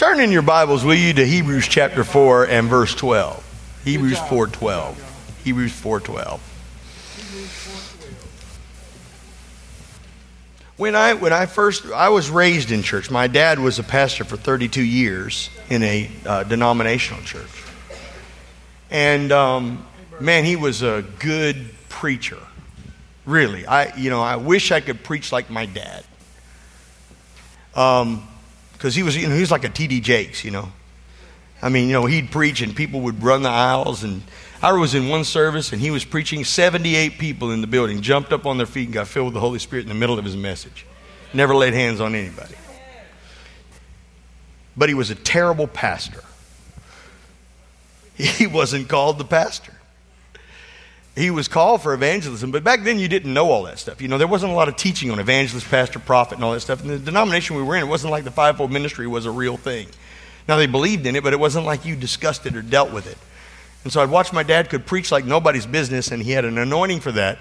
Turn in your Bibles, will you, to Hebrews chapter 4 and verse 12. Hebrews 4:12. Hebrews 4:12. When I was raised in church. My dad was a pastor for 32 years in a denominational church. And man, he was a good preacher. Really, I wish I could preach like my dad. Because he was like a T.D. Jakes, he'd preach and people would run the aisles. And I was in one service and he was preaching. 78 people in the building jumped up on their feet and got filled with the Holy Spirit in the middle of his message. Never laid hands on anybody. But he was a terrible pastor. He wasn't called the pastor. He was called for evangelism, but back then you didn't know all that stuff. There wasn't a lot of teaching on evangelist, pastor, prophet, and all that stuff. And the denomination we were in, it wasn't like the fivefold ministry was a real thing. Now, they believed in it, but it wasn't like you discussed it or dealt with it. And so I'd watch my dad could preach like nobody's business, and he had an anointing for that.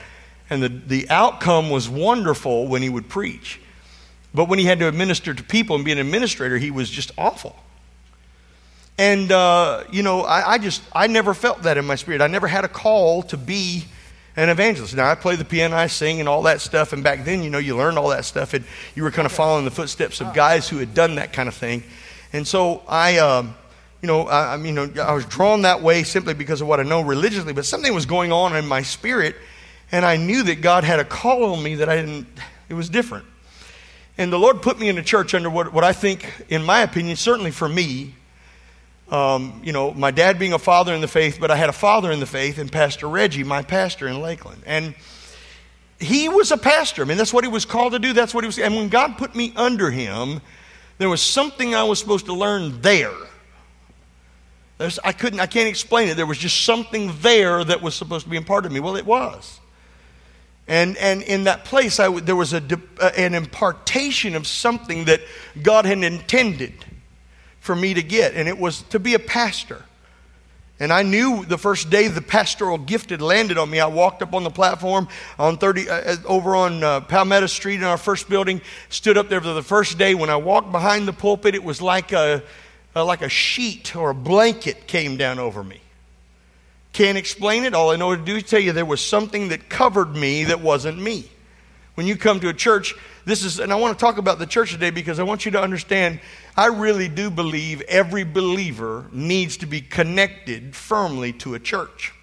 And the outcome was wonderful when he would preach. But when he had to administer to people and be an administrator, he was just awful. And, I never felt that in my spirit. I never had a call to be an evangelist. Now, I play the piano, I sing and all that stuff. And back then, you learned all that stuff. And you were kind of following the footsteps of guys who had done that kind of thing. And so I was drawn that way simply because of what I know religiously. But something was going on in my spirit. And I knew that God had a call on me that it was different. And the Lord put me in a church under what I think, in my opinion, certainly for me, my dad being a father in the faith, but I had a father in the faith and Pastor Reggie, my pastor in Lakeland. And he was a pastor. I mean, that's what he was called to do. That's what he was. And when God put me under him, there was something I was supposed to learn there. I can't explain it. There was just something there that was supposed to be imparted to me. Well, it was. And in that place, there was an impartation of something that God had intended for me to get, and it was to be a pastor. And I knew the first day the pastoral gift had landed on me. I walked up on the platform over on Palmetto Street in our first building, stood up there for the first day. When I walked behind the pulpit, it was like a sheet or a blanket came down over me. Can't explain it. All I know to do is tell you there was something that covered me that wasn't me. When you come to a church, and I want to talk about the church today because I want you to understand, I really do believe every believer needs to be connected firmly to a church.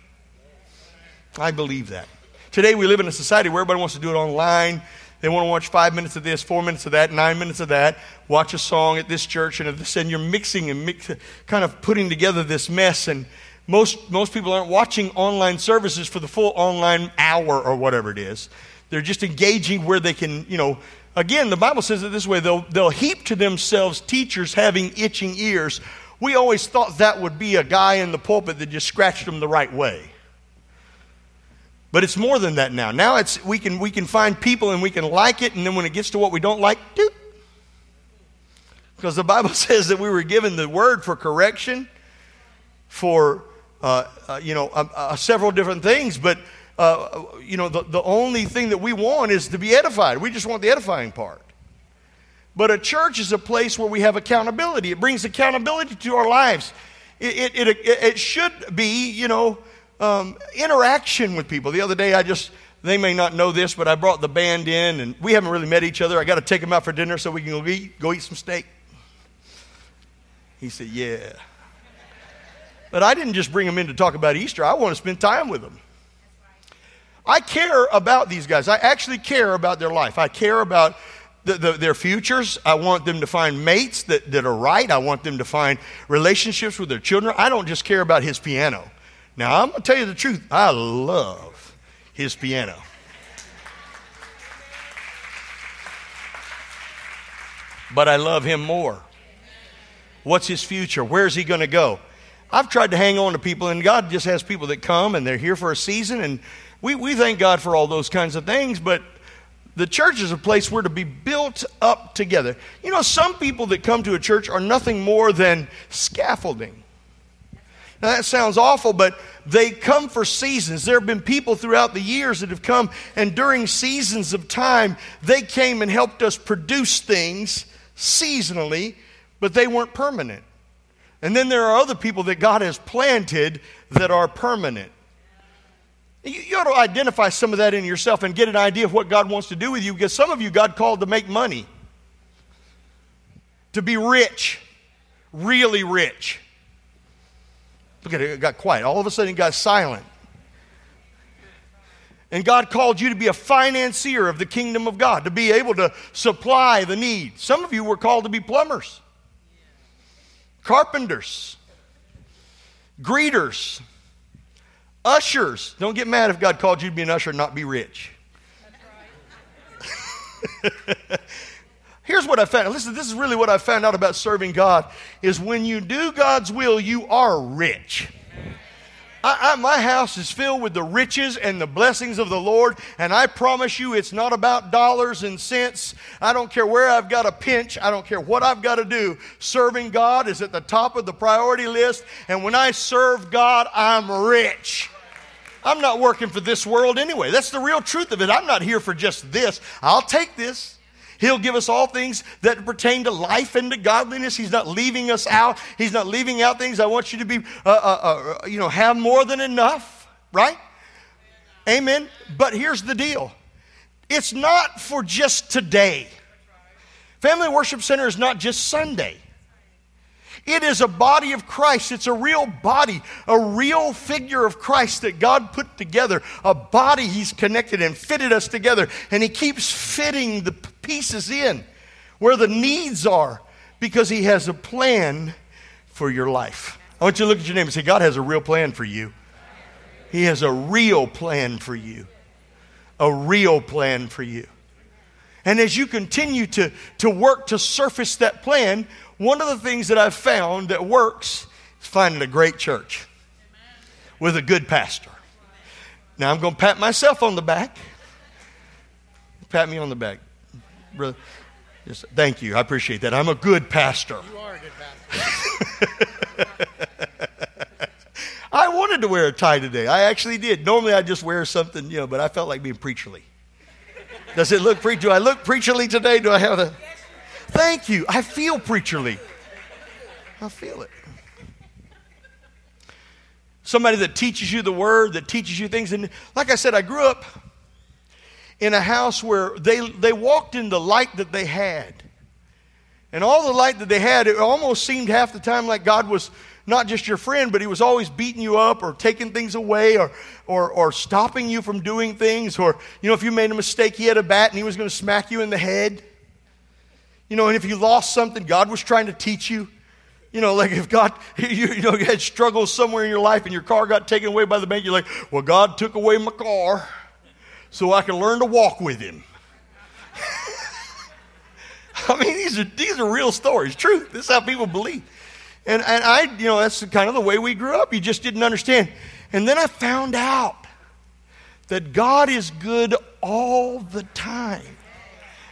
I believe that. Today we live in a society where everybody wants to do it online. They want to watch 5 minutes of this, 4 minutes of that, 9 minutes of that, watch a song at this church and at this, and you're mixing and kind of putting together this mess. And most people aren't watching online services for the full online hour or whatever it is. They're just engaging where they can, Again, the Bible says it this way, they'll heap to themselves teachers having itching ears. We always thought that would be a guy in the pulpit that just scratched them the right way. But it's more than that now. Now it's we can find people and we can like it, and then when it gets to what we don't like, doop. Because the Bible says that we were given the word for correction, for several different things, but the only thing that we want is to be edified. We just want the edifying part. But a church is a place where we have accountability. It brings accountability to our lives. It should be, interaction with people. The other day, they may not know this, but I brought the band in, and we haven't really met each other. I got to take them out for dinner so we can go eat some steak. He said, yeah. But I didn't just bring them in to talk about Easter. I want to spend time with them. I care about these guys. I actually care about their life. I care about their futures. I want them to find mates that are right. I want them to find relationships with their children. I don't just care about his piano. Now, I'm going to tell you the truth. I love his piano. But I love him more. What's his future? Where's he going to go? I've tried to hang on to people, and God just has people that come, and they're here for a season, and we thank God for all those kinds of things, but the church is a place where to be built up together. Some people that come to a church are nothing more than scaffolding. Now, that sounds awful, but they come for seasons. There have been people throughout the years that have come, and during seasons of time, they came and helped us produce things seasonally but they weren't permanent. And then there are other people that God has planted that are permanent. You ought to identify some of that in yourself and get an idea of what God wants to do with you, because some of you God called to make money, to be rich, really rich. Look at it, it got quiet. All of a sudden it got silent. And God called you to be a financier of the kingdom of God, to be able to supply the need. Some of you were called to be plumbers, carpenters, greeters, ushers. Don't get mad if God called you to be an usher and not be rich. That's right. Here's what I found. Listen, this is really what I found out about serving God, is when you do God's will, you are rich. My house is filled with the riches and the blessings of the Lord, and I promise you it's not about dollars and cents. I don't care where I've got a pinch. I don't care what I've got to do. Serving God is at the top of the priority list, and when I serve God, I'm rich. I'm not working for this world anyway. That's the real truth of it. I'm not here for just this. I'll take this. He'll give us all things that pertain to life and to godliness. He's not leaving us out. He's not leaving out things. I want you to be, have more than enough, right? Amen. But here's the deal. It's not for just today. Family Worship Center is not just Sunday. It is a body of Christ. It's a real body, a real figure of Christ that God put together, a body he's connected and fitted us together, and he keeps fitting the pieces in where the needs are because he has a plan for your life. I want you to look at your neighbor and say, God has a real plan for you. He has a real plan for you, a real plan for you. And as you continue to work to surface that plan, one of the things that I've found that works is finding a great church with a good pastor. Now, I'm going to pat myself on the back. Pat me on the back, brother. Yes, thank you. I appreciate that. I'm a good pastor. You are a good pastor. I wanted to wear a tie today. I actually did. Normally, I just wear something, but I felt like being preacherly. Does it look preacherly? Do I look preacherly today? Do I have a... Thank you. I feel preacherly. I feel it. Somebody that teaches you the word, that teaches you things. And like I said, I grew up in a house where they walked in the light that they had. And all the light that they had, it almost seemed half the time like God was not just your friend, but he was always beating you up or taking things away or stopping you from doing things. Or, if you made a mistake, he had a bat and he was going to smack you in the head. And if you lost something, God was trying to teach you. Like if God, you had struggles somewhere in your life and your car got taken away by the bank, you're like, well, God took away my car so I can learn to walk with him. I mean, these are real stories, truth. This is how people believe. And I, that's kind of the way we grew up. You just didn't understand. And then I found out that God is good all the time.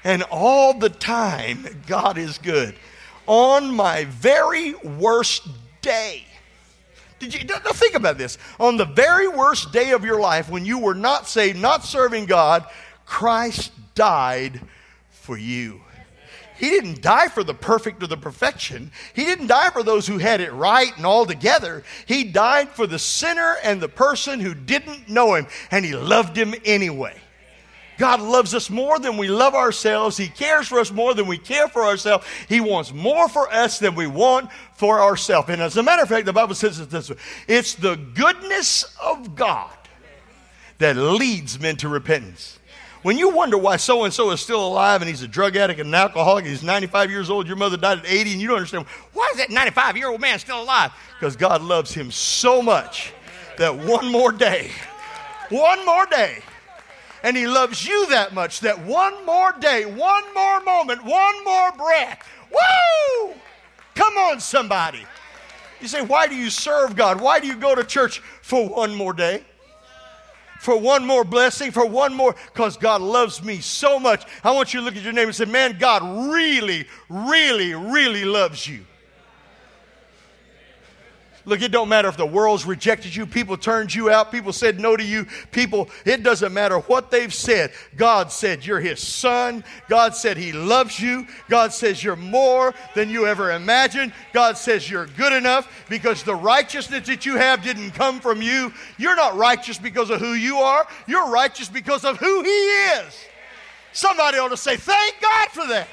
And all the time, God is good. On my very worst day. Now think about this. On the very worst day of your life, when you were not saved, not serving God, Christ died for you. He didn't die for the perfect or the perfection. He didn't die for those who had it right and all together. He died for the sinner and the person who didn't know him, and he loved him anyway. God loves us more than we love ourselves. He cares for us more than we care for ourselves. He wants more for us than we want for ourselves. And as a matter of fact, the Bible says it this way. It's the goodness of God that leads men to repentance. When you wonder why so-and-so is still alive and he's a drug addict and an alcoholic, and he's 95 years old, your mother died at 80, and you don't understand, why is that 95-year-old man still alive? Because God loves him so much that one more day, and he loves you that much, that one more day, one more moment, one more breath. Woo! Come on, somebody. You say, why do you serve God? Why do you go to church? For one more day? For one more blessing? For one more? Because God loves me so much. I want you to look at your neighbor and say, man, God really, really, really loves you. Look, it don't matter if the world's rejected you, people turned you out, people said no to you, people, it doesn't matter what they've said. God said you're his son. God said he loves you. God says you're more than you ever imagined. God says you're good enough because the righteousness that you have didn't come from you. You're not righteous because of who you are. You're righteous because of who he is. Somebody ought to say, thank God for that.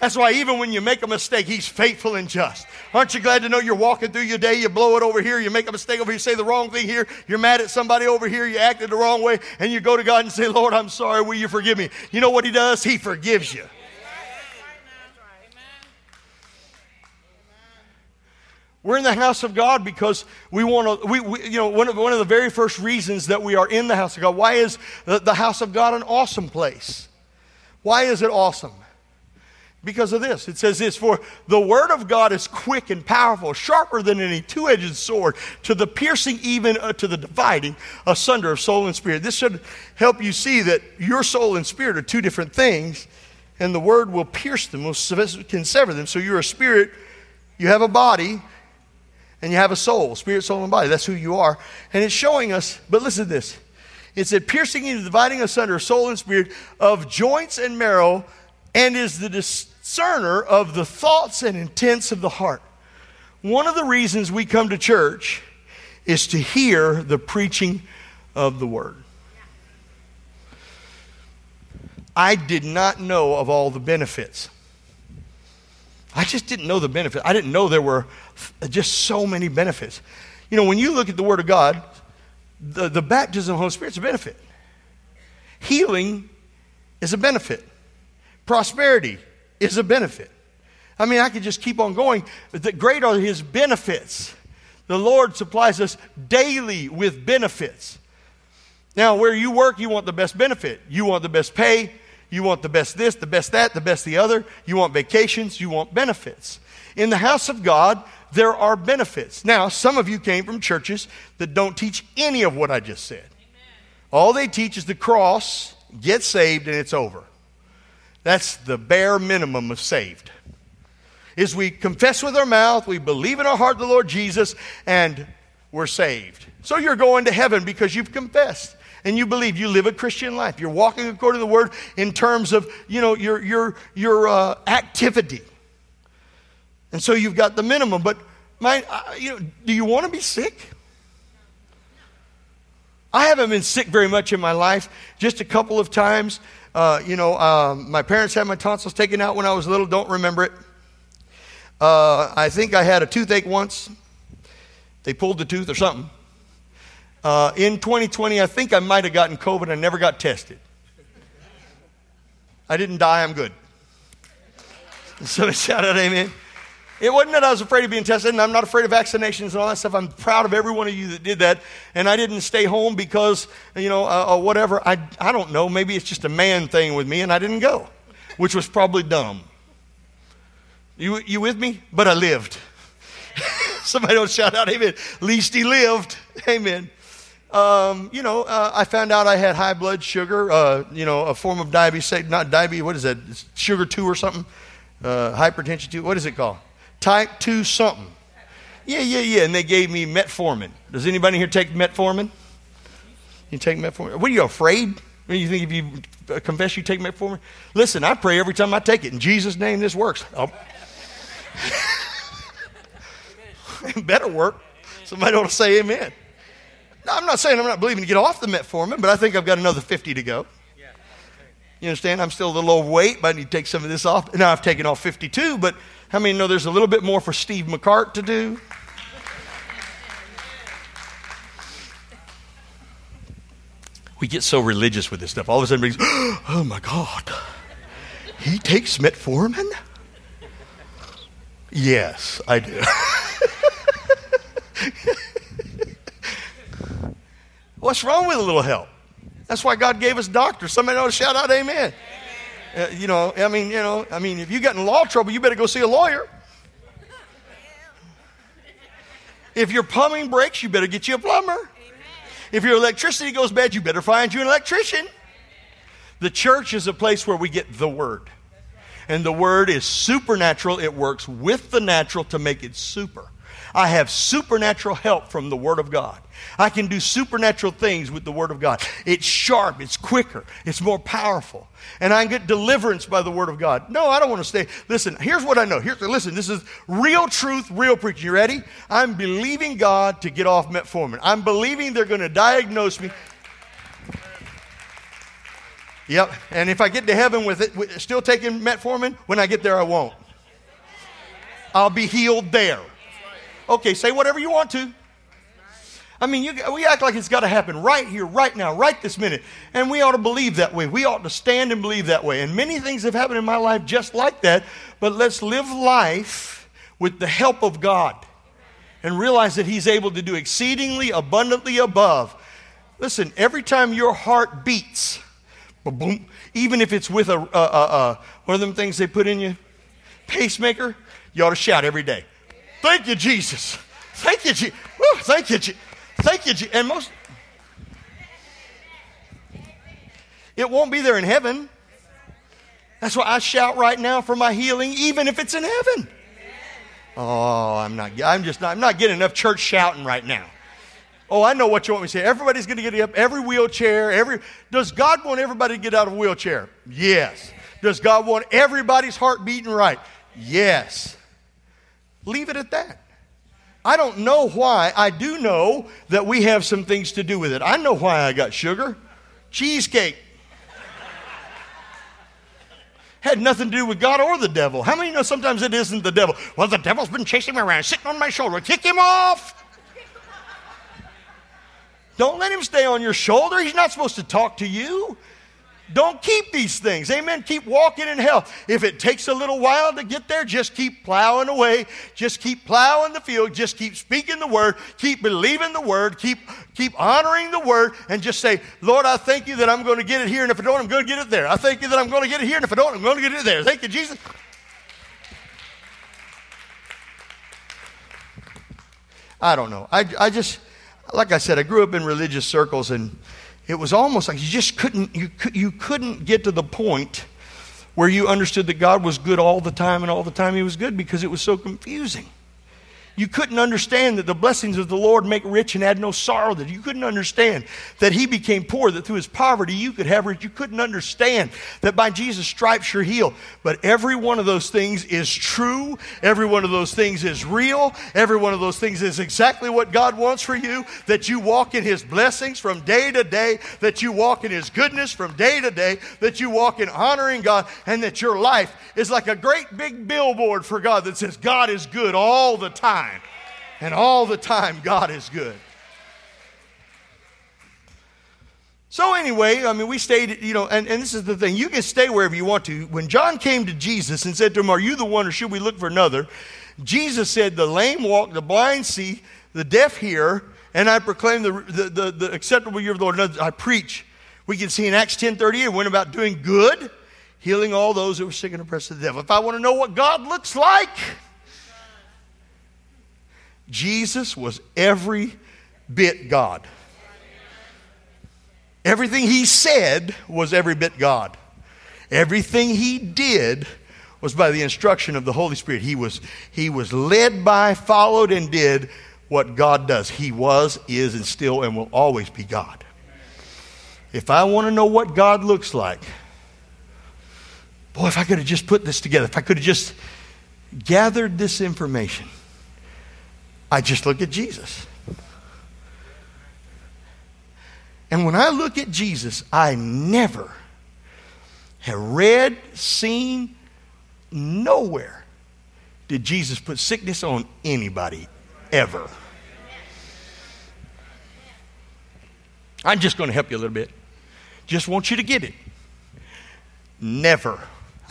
That's why even when you make a mistake, he's faithful and just. Aren't you glad to know you're walking through your day, you blow it over here, you make a mistake over here, you say the wrong thing here, you're mad at somebody over here, you acted the wrong way, and you go to God and say, Lord, I'm sorry, will you forgive me? You know what he does? He forgives you. We're in the house of God because we want to, one of the very first reasons that we are in the house of God. Why is the house of God an awesome place? Why is it awesome? Because of this. It says this, for the word of God is quick and powerful, sharper than any two-edged sword, to the piercing even to the dividing asunder of soul and spirit. This should help you see that your soul and spirit are two different things, and the word will pierce them, can sever them. So you're a spirit, you have a body, and you have a soul, spirit, soul, and body. That's who you are. And it's showing us, but listen to this. It said, piercing and dividing asunder soul and spirit, of joints and marrow, and is the discerner of the thoughts and intents of the heart. One of the reasons we come to church is to hear the preaching of the word. I did not know of all the benefits. I just didn't know the benefits. I didn't know there were just so many benefits. You know, when you look at the Word of God, the baptism of the Holy Spirit is a benefit. Healing is a benefit. Prosperity is a benefit. I mean, I could just keep on going. But great are his benefits. The Lord supplies us daily with benefits. Now, where you work, you want the best benefit. You want the best pay. You want the best this, the best that, the best the other. You want vacations. You want benefits. In the house of God, there are benefits. Now, some of you came from churches that don't teach any of what I just said. Amen. All they teach is the cross, get saved, and it's over. That's the bare minimum of saved. Is we confess with our mouth, we believe in our heart the Lord Jesus, and we're saved. So you're going to heaven because you've confessed. And you believe, you live a Christian life. You're walking according to the Word in terms of, you know, your activity. And so you've got the minimum. But do you want to be sick? I haven't been sick very much in my life. Just a couple of times. My parents had my tonsils taken out when I was little. Don't remember it. I think I had a toothache once. They pulled the tooth or something. In 2020, I think I might have gotten COVID. I never got tested. I didn't die. I'm good. So shout out, amen. It wasn't that I was afraid of being tested, and I'm not afraid of vaccinations and all that stuff. I'm proud of every one of you that did that. And I didn't stay home because, whatever. I don't know. Maybe it's just a man thing with me, and I didn't go, which was probably dumb. You with me? But I lived. Somebody don't shout out, amen. At least he lived, amen. I found out I had high blood sugar, a form of diabetes, not diabetes, what is that? It's sugar 2 or something? Hypertension 2, what is it called? Type 2 something. Yeah, and they gave me metformin. Does anybody here take metformin? You take metformin? What, are you afraid? What do you think if you confess you take metformin? Listen, I pray every time I take it. In Jesus' name, this works. Oh. It better work. Somebody ought to say amen. No, I'm not saying I'm not believing to get off the metformin, but I think I've got another 50 to go. You understand? I'm still a little overweight, but I need to take some of this off. Now I've taken off 52, but how many know there's a little bit more for Steve McCart to do? We get so religious with this stuff. All of a sudden, oh my God, he takes metformin? Yes, I do. What's wrong with a little help? That's why God gave us doctors. Somebody ought to shout out, amen. Amen. If you got in law trouble, you better go see a lawyer. If your plumbing breaks, you better get you a plumber. Amen. If your electricity goes bad, you better find you an electrician. Amen. The church is a place where we get the word. And the word is supernatural. It works with the natural to make it super. I have supernatural help from the Word of God. I can do supernatural things with the Word of God. It's sharp, it's quicker, it's more powerful. And I can get deliverance by the Word of God. No, I don't want to stay. Listen, here's what I know. Listen, this is real truth, real preaching. You ready? I'm believing God to get off metformin. I'm believing they're going to diagnose me. Yep, and if I get to heaven with it, still taking metformin, when I get there I won't. I'll be healed there. Okay, say whatever you want to. I mean, we act like it's got to happen right here, right now, right this minute. And we ought to believe that way. We ought to stand and believe that way. And many things have happened in my life just like that. But let's live life with the help of God and realize that He's able to do exceedingly abundantly above. Listen, every time your heart beats, boom, even if it's with one of them things they put in you, pacemaker, you ought to shout every day. Thank you, Jesus. Thank you, Jesus. Thank you, Jesus. Thank you, Jesus. And most, it won't be there in heaven. That's why I shout right now for my healing, even if it's in heaven. Oh, I'm not getting enough church shouting right now. Oh, I know what you want me to say. Everybody's going to get up, every wheelchair. Does God want everybody to get out of a wheelchair? Yes. Does God want everybody's heart beating right? Yes. Leave it at that. I don't know why. I do know that we have some things to do with it. I know why I got sugar. Cheesecake. Had nothing to do with God or the devil. How many know sometimes it isn't the devil? Well, the devil's been chasing me around, sitting on my shoulder. Kick him off. Don't let him stay on your shoulder. He's not supposed to talk to you. Don't keep these things. Amen. Keep walking in health. If it takes a little while to get there, just keep plowing away. Just keep plowing the field. Just keep speaking the word. Keep believing the word. Keep honoring the word. And just say, Lord, I thank you that I'm going to get it here. And if I don't, I'm going to get it there. I thank you that I'm going to get it here. And if I don't, I'm going to get it there. Thank you, Jesus. I don't know. I just, like I said, I grew up in religious circles, and it was almost like you just couldn't get to the point where you understood that God was good all the time, and all the time He was good, because it was so confusing. You couldn't understand that the blessings of the Lord make rich and add no sorrow. That you couldn't understand that He became poor, that through His poverty you could have rich. You couldn't understand that by Jesus' stripes you're healed. But every one of those things is true. Every one of those things is real. Every one of those things is exactly what God wants for you. That you walk in His blessings from day to day. That you walk in His goodness from day to day. That you walk in honoring God. And that your life is like a great big billboard for God that says God is good all the time. And all the time, God is good. So anyway, I mean, we stayed, and this is the thing. You can stay wherever you want to. When John came to Jesus and said to him, are you the one, or should we look for another? Jesus said, the lame walk, the blind see, the deaf hear, and I proclaim the acceptable year of the Lord. I preach. We can see in Acts 10:38, it went about doing good, healing all those who were sick and oppressed of the devil. If I want to know what God looks like, Jesus was every bit God. Everything He said was every bit God. Everything He did was by the instruction of the Holy Spirit. He was led by, followed, and did what God does. He was, is, and still, and will always be God. If I want to know what God looks like, boy, if I could have just put this together, if I could have just gathered this information, I just look at Jesus. And when I look at Jesus, I never have read, seen, nowhere did Jesus put sickness on anybody, ever. I'm just going to help you a little bit. Just want you to get it. Never.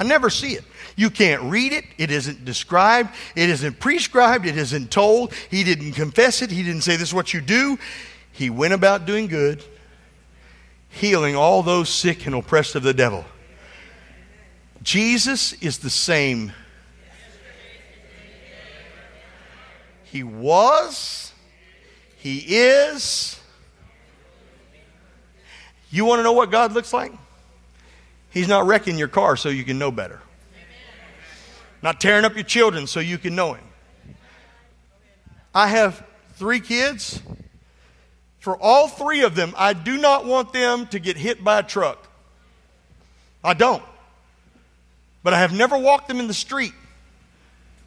I never see it. You can't read it. It isn't described. It isn't prescribed. It isn't told. He didn't confess it. He didn't say this is what you do. He went about doing good, healing all those sick and oppressed of the devil. Jesus is the same. He was. He is. You want to know what God looks like? He's not wrecking your car so you can know better. Amen. Not tearing up your children so you can know him. I have 3 kids. For all 3 of them, I do not want them to get hit by a truck. I don't. But I have never walked them in the street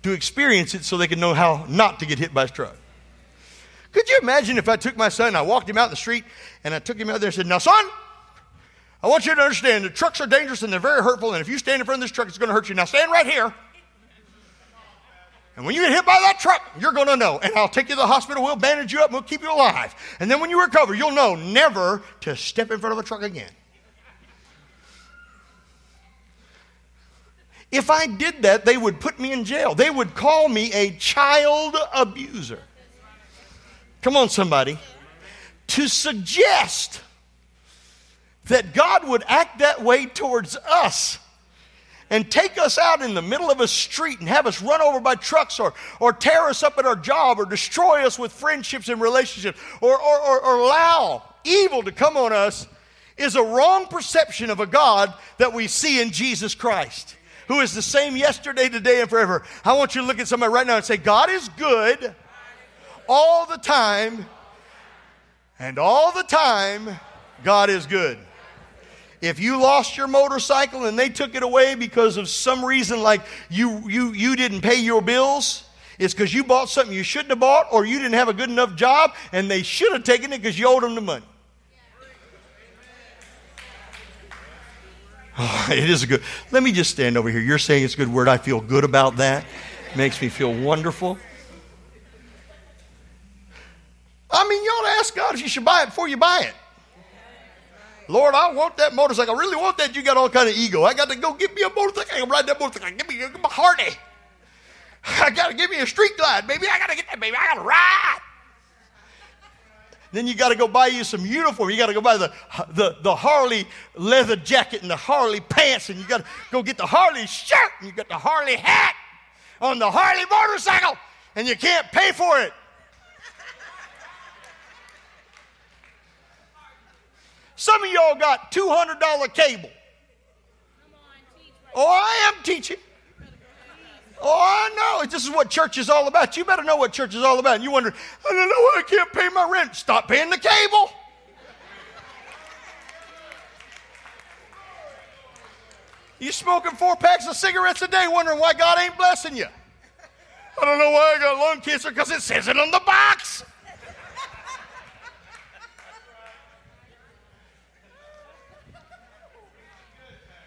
to experience it so they can know how not to get hit by a truck. Could you imagine if I took my son, I walked him out in the street, and I took him out there and said, "Now, son, I want you to understand that trucks are dangerous and they're very hurtful, and if you stand in front of this truck, it's going to hurt you. Now, stand right here. And when you get hit by that truck, you're going to know. And I'll take you to the hospital. We'll bandage you up and we'll keep you alive. And then when you recover, you'll know never to step in front of a truck again." If I did that, they would put me in jail. They would call me a child abuser. Come on, somebody. To suggest that God would act that way towards us and take us out in the middle of a street and have us run over by trucks or tear us up at our job or destroy us with friendships and relationships or allow evil to come on us is a wrong perception of a God that we see in Jesus Christ, who is the same yesterday, today, and forever. I want you to look at somebody right now and say, God is good all the time, and all the time God is good. If you lost your motorcycle and they took it away because of some reason like you didn't pay your bills, it's because you bought something you shouldn't have bought or you didn't have a good enough job and they should have taken it because you owed them the money. Oh, it is a good. Let me just stand over here. You're saying it's a good word. I feel good about that. It makes me feel wonderful. I mean, you ought to ask God if you should buy it before you buy it. Lord, I want that motorcycle. I really want that. You got all kind of ego. I got to go get me a motorcycle. I can ride that motorcycle. Give me a Harley. I got to give me a street glide, baby. I got to get that, baby. I got to ride. Then you got to go buy you some uniform. You got to go buy the Harley leather jacket and the Harley pants. And you got to go get the Harley shirt. And you got the Harley hat on the Harley motorcycle. And you can't pay for it. Some of y'all got $200 cable. Oh, I am teaching. Oh, I know. This is what church is all about. You better know what church is all about. And you wonder, I don't know why I can't pay my rent. Stop paying the cable. You smoking 4 packs of cigarettes a day wondering why God ain't blessing you. I don't know why I got lung cancer because it says it on the box.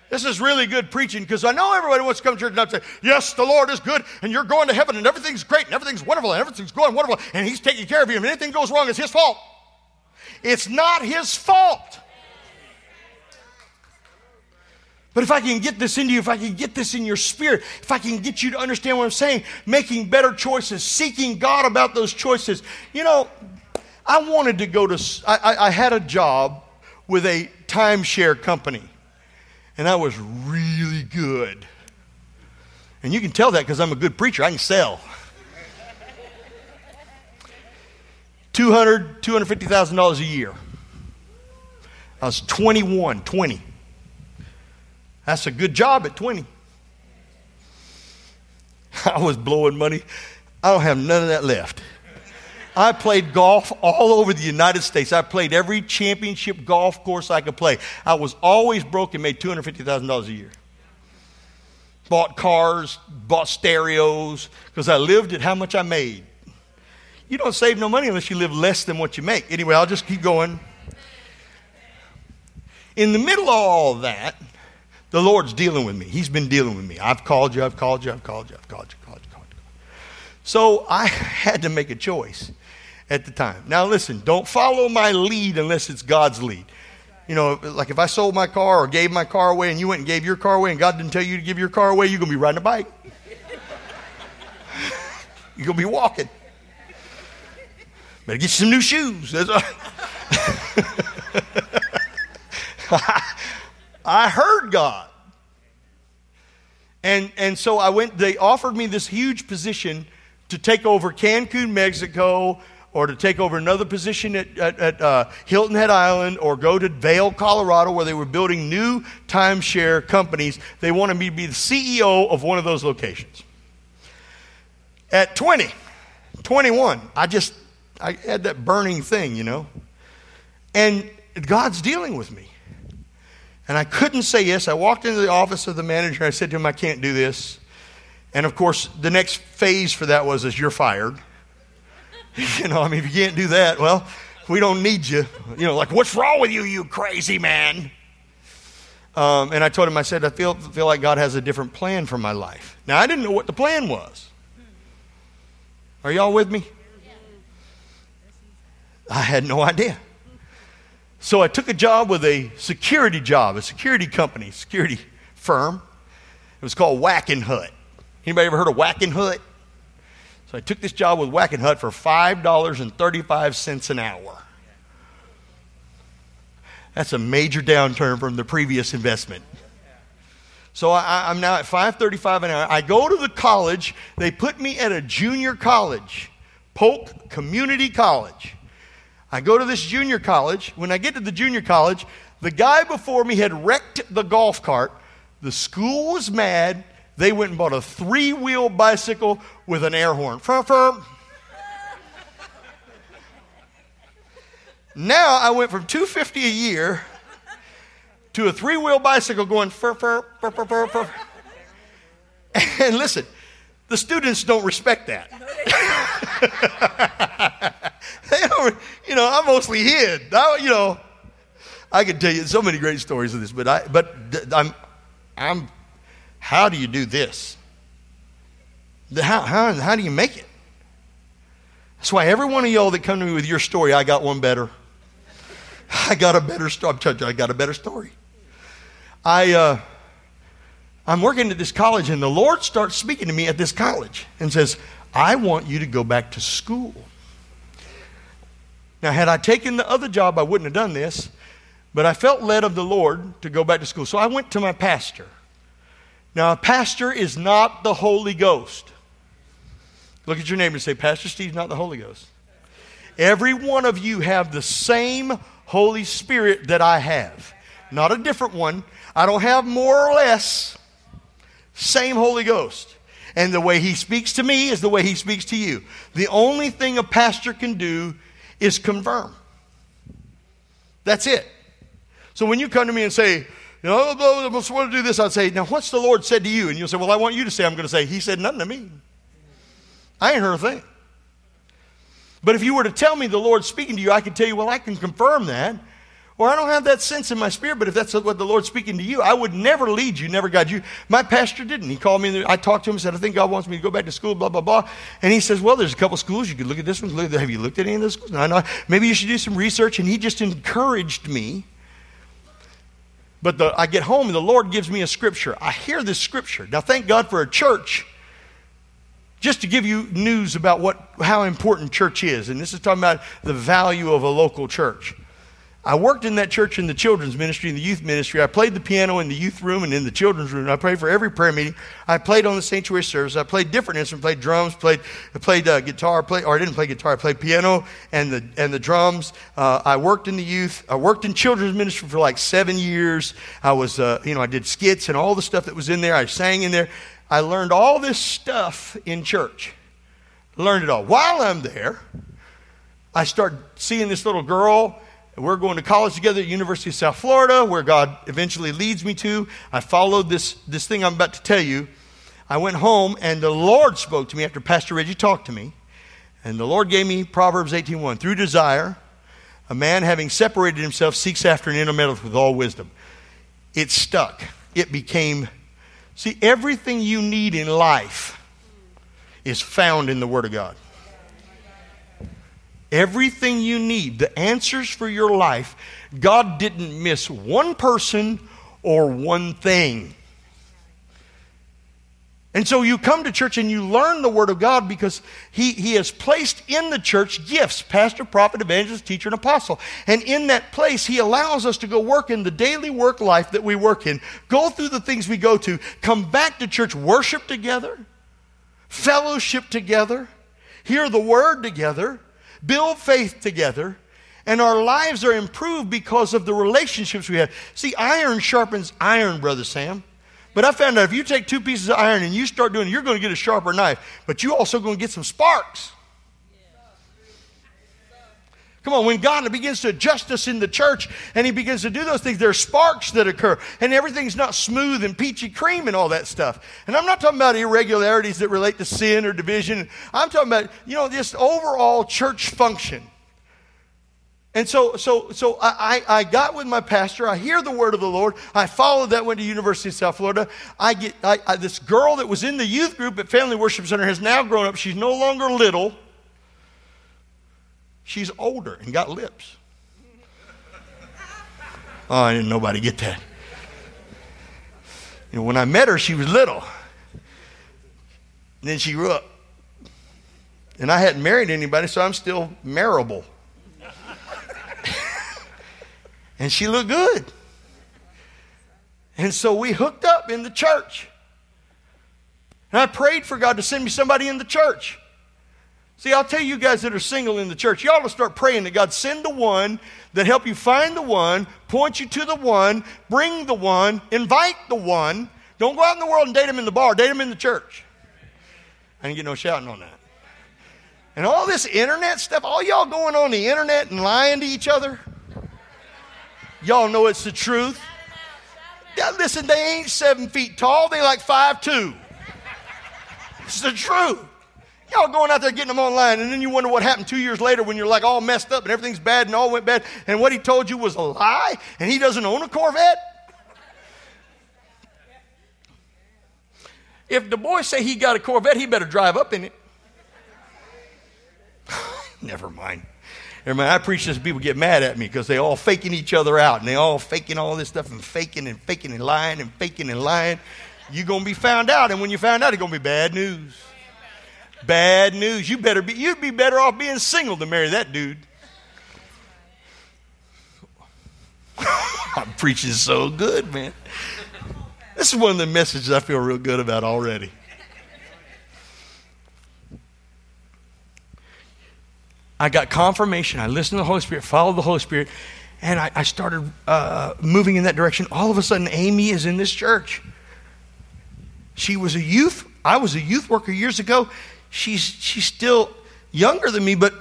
This is really good preaching because I know everybody wants to come to church and say, yes, the Lord is good and you're going to heaven and everything's great and everything's wonderful and everything's going wonderful and he's taking care of you and if anything goes wrong, it's his fault. It's not his fault. But if I can get this into you, if I can get this in your spirit, if I can get you to understand what I'm saying, making better choices, seeking God about those choices. You know, I wanted to go to, I had a job with a timeshare company. And I was really good. And you can tell that because I'm a good preacher. I can sell. $200,000, $250,000 a year. I was 21, 20. That's a good job at 20. I was blowing money. I don't have none of that left. I played golf all over the United States. I played every championship golf course I could play. I was always broke and made $250,000 a year. Bought cars, bought stereos, because I lived at how much I made. You don't save no money unless you live less than what you make. Anyway, I'll just keep going. In the middle of all that, the Lord's dealing with me. He's been dealing with me. I've called you. So I had to make a choice at the time. Now listen, don't follow my lead unless it's God's lead. You know, like if I sold my car or gave my car away and you went and gave your car away and God didn't tell you to give your car away, you're going to be riding a bike. You're going to be walking. Better get you some new shoes. That's all. I heard God. And so I went, they offered me this huge position to take over Cancun, Mexico, or to take over another position at Hilton Head Island, or go to Vail, Colorado, where they were building new timeshare companies. They wanted me to be the CEO of one of those locations. At 20, 21, I had that burning thing, you know. And God's dealing with me. And I couldn't say yes. I walked into the office of the manager. I said to him, I can't do this. And, of course, the next phase for that was, you're fired. You know, I mean, if you can't do that, well, we don't need you. You know, like, what's wrong with you, you crazy man? And I told him, I said, I feel like God has a different plan for my life. Now, I didn't know what the plan was. Are y'all with me? I had no idea. So I took a job with a security company, security firm. It was called Wackenhut. Anybody ever heard of Wackenhut? So I took this job with Wackenhut for $5.35 an hour. That's a major downturn from the previous investment. So I'm now at $5.35 an hour. I go to the college. They put me at a junior college, Polk Community College. I go to this junior college. When I get to the junior college, the guy before me had wrecked the golf cart. The school was mad. They went and bought a three-wheel bicycle with an air horn. Now I went from $250 a year to a three-wheel bicycle going fur. And listen, the students don't respect that. They don't, you know, I mostly hid. You know, I could tell you so many great stories of this, but how do you do this? How do you make it? That's why every one of y'all that come to me with your story, I got one better. I got a better story. I'm working at this college, and the Lord starts speaking to me at this college and says, I want you to go back to school. Now, had I taken the other job, I wouldn't have done this, but I felt led of the Lord to go back to school. So I went to my pastor. Now, a pastor is not the Holy Ghost. Look at your neighbor and say, Pastor Steve's not the Holy Ghost. Every one of you have the same Holy Spirit that I have. Not a different one. I don't have more or less. Same Holy Ghost. And the way he speaks to me is the way he speaks to you. The only thing a pastor can do is confirm. That's it. So when you come to me and say, you know, I just want to do this, I'd say, now what's the Lord said to you? And you'll say, well, I want you to say. I'm going to say, he said nothing to me. I ain't heard a thing. But if you were to tell me the Lord's speaking to you, I could tell you, well, I can confirm that. Or I don't have that sense in my spirit, but if that's what the Lord's speaking to you, I would never lead you, never guide you. My pastor didn't. He called me, I talked to him and said, I think God wants me to go back to school, blah, blah, blah. And he says, well, there's a couple schools. You could look at this one. Have you looked at any of those schools? No. Maybe you should do some research. And he just encouraged me. But I get home and the Lord gives me a scripture. I hear this scripture. Now, thank God for a church. Just to give you news about how important church is. And this is talking about the value of a local church. I worked in that church in the children's ministry, in the youth ministry. I played the piano in the youth room and in the children's room. I prayed for every prayer meeting. I played on the sanctuary service. I played different instruments, played drums, played guitar. I didn't play guitar. I played piano and the drums. I worked in the youth. I worked in children's ministry for like 7 years. I was, I did skits and all the stuff that was in there. I sang in there. I learned all this stuff in church. Learned it all. While I'm there, I start seeing this little girl. We're going to college together at University of South Florida, where God eventually leads me to. I followed this thing I'm about to tell you. I went home, and the Lord spoke to me after Pastor Reggie talked to me. And the Lord gave me Proverbs 18:1. Through desire, a man having separated himself seeks after an intermeddler with all wisdom. It stuck. It became... See, everything you need in life is found in the Word of God. Everything you need, the answers for your life, God didn't miss one person or one thing. And so you come to church and you learn the Word of God because He has placed in the church gifts, pastor, prophet, evangelist, teacher, and apostle. And in that place, He allows us to go work in the daily work life that we work in, go through the things we go to, come back to church, worship together, fellowship together, hear the Word together, build faith together, and our lives are improved because of the relationships we have. See, iron sharpens iron, Brother Sam. But I found out if you take two pieces of iron and you start doing it, you're going to get a sharper knife, but you're also going to get some sparks. Come on, when God begins to adjust us in the church and he begins to do those things, there are sparks that occur, and everything's not smooth and peachy cream and all that stuff. And I'm not talking about irregularities that relate to sin or division. I'm talking about, this overall church function. And so I got with my pastor. I hear the word of the Lord. I followed that, went to University of South Florida. I this girl that was in the youth group at Family Worship Center has now grown up. She's no longer little. She's older and got lips. Oh, I didn't nobody get that. When I met her, she was little. And then she grew up. And I hadn't married anybody, so I'm still marriable. And she looked good. And so we hooked up in the church. And I prayed for God to send me somebody in the church. See, I'll tell you guys that are single in the church, you ought to start praying that God send the one, that help you find the one, point you to the one, bring the one, invite the one. Don't go out in the world and date them in the bar, date them in the church. I didn't get no shouting on that. And all this internet stuff, all y'all going on the internet and lying to each other. Y'all know it's the truth. Yeah, listen, they ain't 7 feet tall. They like 5'2". It's the truth. Y'all going out there getting them online, and then you wonder what happened 2 years later when you're like all messed up and everything's bad and all went bad, and what he told you was a lie, and he doesn't own a Corvette. If the boys say he got a Corvette, he better drive up in it. Never mind. I preach this, people get mad at me because they all faking each other out, and they all faking all this stuff and faking and lying and faking and lying. You're going to be found out, and when you find out, it's going to be bad news. Bad news. You'd be better off being single than marry that dude. I'm preaching so good, man. This is one of the messages I feel real good about already. I got confirmation. I listened to the Holy Spirit, followed the Holy Spirit, and I started moving in that direction. All of a sudden, Amy is in this church. I was a youth worker years ago. She's still younger than me, but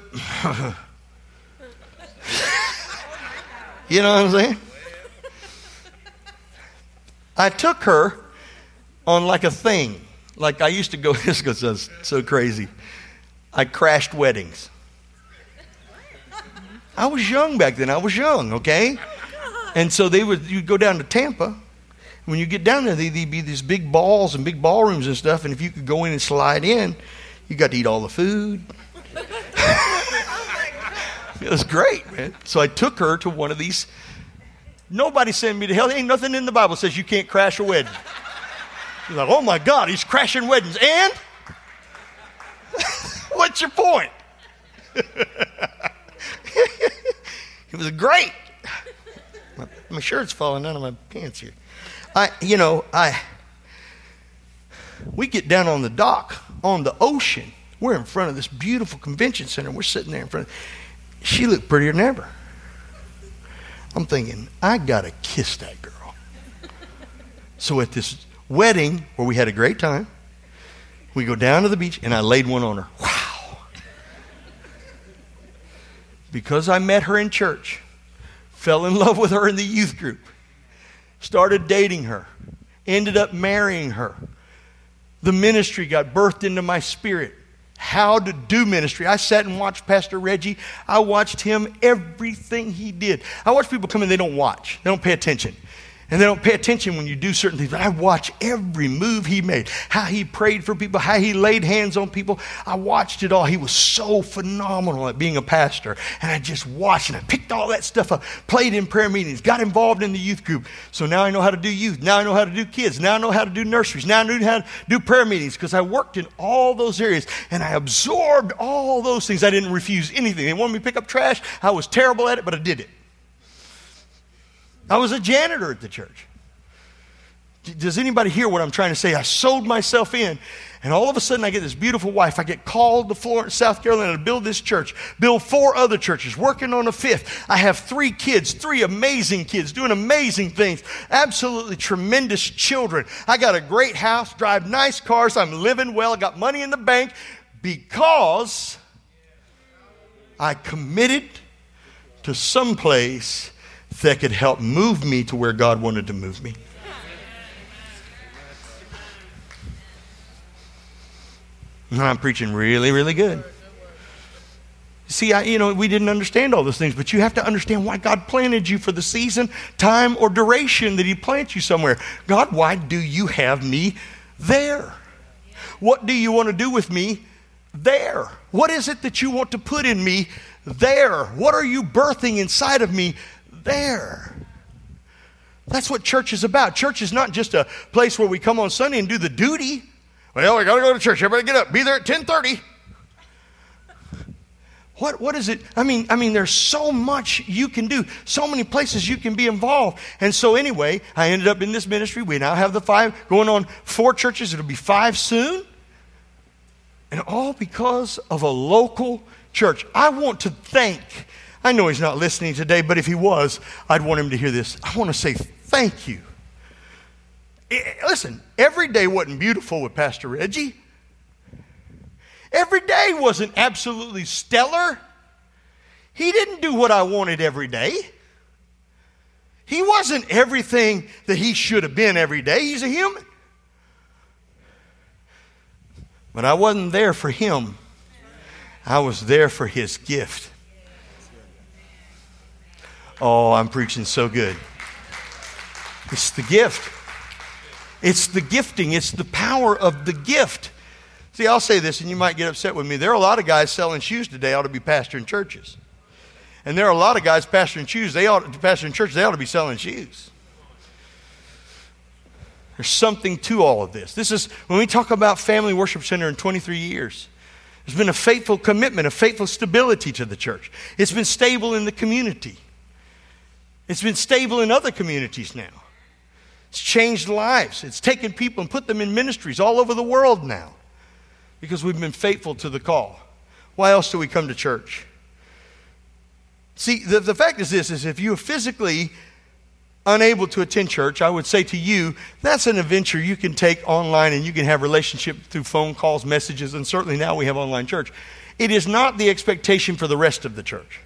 you know what I'm saying? I took her on like a thing. Like I used to go, this goes so crazy. I crashed weddings. I was young back then. I was young, okay? And so you'd go down to Tampa. When you get down there, there'd be these big balls and big ballrooms and stuff. And if you could go in and slide in, you got to eat all the food. It was great, man. So I took her to one of these. Nobody sent me to hell. There ain't nothing in the Bible that says you can't crash a wedding. She's like, oh, my God, he's crashing weddings. And what's your point? It was great. My shirt's falling out of my pants here. We get down on the dock, on the ocean. We're in front of this beautiful convention center. We're sitting there in front. She looked prettier than ever. I'm thinking, I got to kiss that girl. So at this wedding where we had a great time, we go down to the beach, and I laid one on her. Wow. Because I met her in church, fell in love with her in the youth group, started dating her, ended up marrying her. The ministry got birthed into my spirit. How to do ministry. I sat and watched Pastor Reggie. I watched him, everything he did. I watch people come in, they don't watch. They don't pay attention. And they don't pay attention when you do certain things. But I watch every move he made, how he prayed for people, how he laid hands on people. I watched it all. He was so phenomenal at being a pastor. And I just watched, and I picked all that stuff up, played in prayer meetings, got involved in the youth group. So now I know how to do youth. Now I know how to do kids. Now I know how to do nurseries. Now I know how to do prayer meetings because I worked in all those areas. And I absorbed all those things. I didn't refuse anything. They wanted me to pick up trash. I was terrible at it, but I did it. I was a janitor at the church. Does anybody hear what I'm trying to say? I sold myself in, and all of a sudden I get this beautiful wife. I get called to Florence, South Carolina to build this church, build 4 other churches, working on a 5th. I have 3 kids, 3 amazing kids, doing amazing things, absolutely tremendous children. I got a great house, drive nice cars, I'm living well, I got money in the bank because I committed to some place that could help move me to where God wanted to move me. I'm preaching really, really good. See, we didn't understand all those things, but you have to understand why God planted you for the season, time, or duration that He plants you somewhere. God, why do you have me there? What do you want to do with me there? What is it that you want to put in me there? What are you birthing inside of me there? That's what church is about. Church is not just a place where we come on Sunday and do the duty. Well, we got to go to church. Everybody get up. Be there at 10:30. What is it? I mean, there's so much you can do, so many places you can be involved. And so anyway, I ended up in this ministry. We now have the 5 going on 4 churches. It'll be 5 soon. And all because of a local church. I want to thank, I know he's not listening today, but if he was, I'd want him to hear this. I want to say thank you. Listen, every day wasn't beautiful with Pastor Reggie. Every day wasn't absolutely stellar. He didn't do what I wanted every day. He wasn't everything that he should have been every day. He's a human. But I wasn't there for him. I was there for his gift. Oh, I'm preaching so good. It's the gift. It's the gifting. It's the power of the gift. See, I'll say this, and you might get upset with me. There are a lot of guys selling shoes today ought to be pastoring churches. And there are a lot of guys pastoring shoes. They ought to be selling shoes. There's something to all of this. This is, when we talk about Family Worship Center in 23 years, there's been a faithful commitment, a faithful stability to the church. It's been stable in the community. It's been stable in other communities now. It's changed lives. It's taken people and put them in ministries all over the world now because we've been faithful to the call. Why else do we come to church? See, the fact is this, is if you are physically unable to attend church, I would say to you, that's an adventure you can take online, and you can have relationship through phone calls, messages, and certainly now we have online church. It is not the expectation for the rest of the church.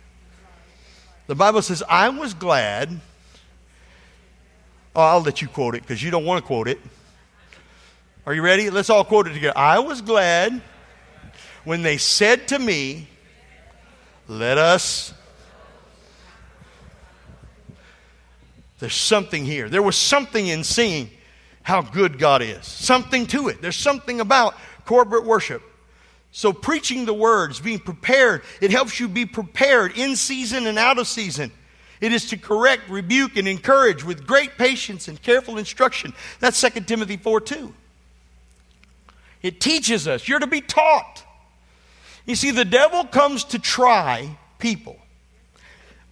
The Bible says, I was glad... Oh, I'll let you quote it because you don't want to quote it. Are you ready? Let's all quote it together. I was glad when they said to me, let us. There's something here. There was something in singing how good God is. Something to it. There's something about corporate worship. So preaching the words, being prepared, it helps you be prepared in season and out of season. It is to correct, rebuke, and encourage with great patience and careful instruction. That's 2 Timothy 4:2. It teaches us. You're to be taught. You see, the devil comes to try people.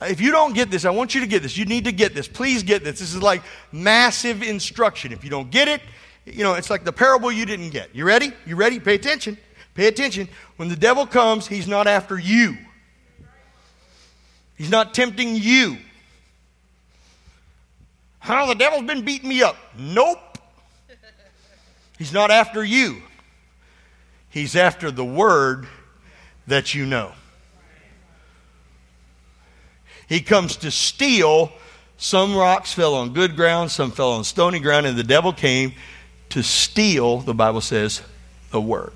If you don't get this, I want you to get this. You need to get this. Please get this. This is like massive instruction. If you don't get it, it's like the parable you didn't get. You ready? You ready? Pay attention. Pay attention. When the devil comes, he's not after you. He's not tempting you. The devil's been beating me up. Nope. He's not after you. He's after the word that you know. He comes to steal. Some rocks fell on good ground, some fell on stony ground, and the devil came to steal, the Bible says, the word.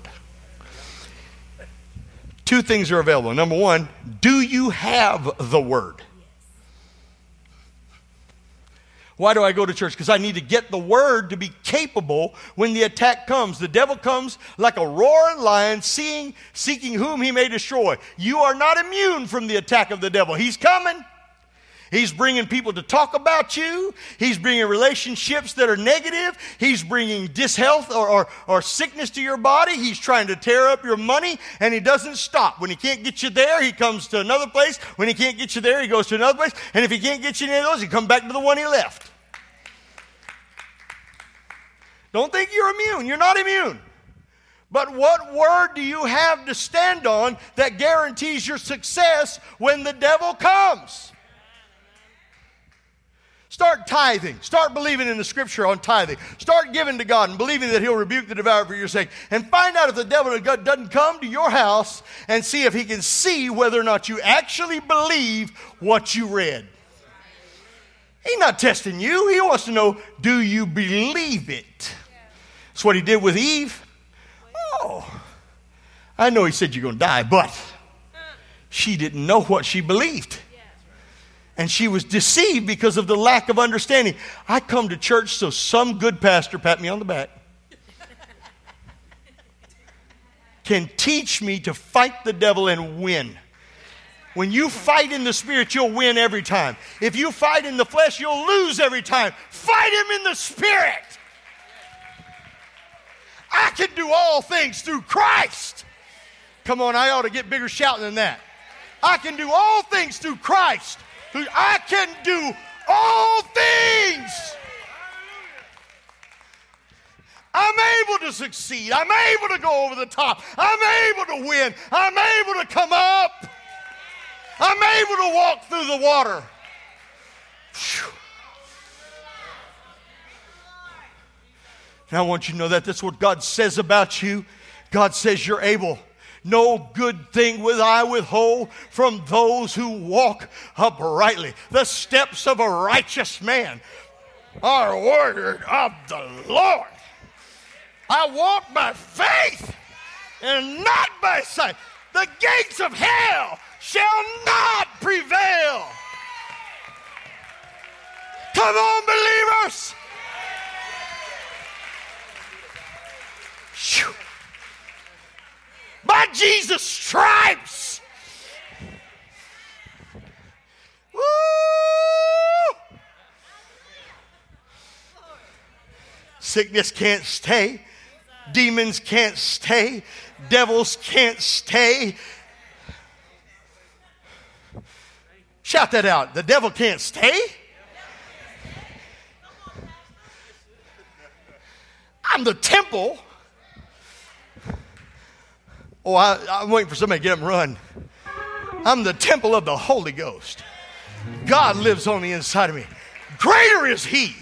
2 things are available. Number 1, do you have the word? Why do I go to church? Because I need to get the word to be capable when the attack comes. The devil comes like a roaring lion, seeking whom he may destroy. You are not immune from the attack of the devil. He's coming. He's bringing people to talk about you. He's bringing relationships that are negative. He's bringing dishealth or sickness to your body. He's trying to tear up your money, and he doesn't stop. When he can't get you there, he comes to another place. When he can't get you there, he goes to another place. And if he can't get you any of those, he comes back to the one he left. Don't think you're immune. You're not immune. But what word do you have to stand on that guarantees your success when the devil comes? Start tithing. Start believing in the scripture on tithing. Start giving to God and believing that he'll rebuke the devourer for your sake. And find out if the devil doesn't come to your house and see if he can see whether or not you actually believe what you read. He's not testing you. He wants to know, do you believe it? That's what he did with Eve. Oh, I know he said you're going to die, but she didn't know what she believed. And she was deceived because of the lack of understanding. I come to church so some good pastor, pat me on the back, can teach me to fight the devil and win. When you fight in the spirit, you'll win every time. If you fight in the flesh, you'll lose every time. Fight him in the spirit. I can do all things through Christ. Come on, I ought to get bigger shouting than that. I can do all things through Christ. I can do all things. I'm able to succeed. I'm able to go over the top. I'm able to win. I'm able to come up. I'm able to walk through the water. Whew. And I want you to know that that's what God says about you. God says you're able. No good thing will I withhold from those who walk uprightly. The steps of a righteous man are ordered of the Lord. I walk by faith and not by sight. The gates of hell shall not prevail. Come on, believers. By Jesus' stripes. Woo! Sickness can't stay. Demons can't stay. Devils can't stay. Shout that out. The devil can't stay. I'm the temple. Oh, I'm waiting for somebody to get up and run. I'm the temple of the Holy Ghost. God lives on the inside of me. Greater is he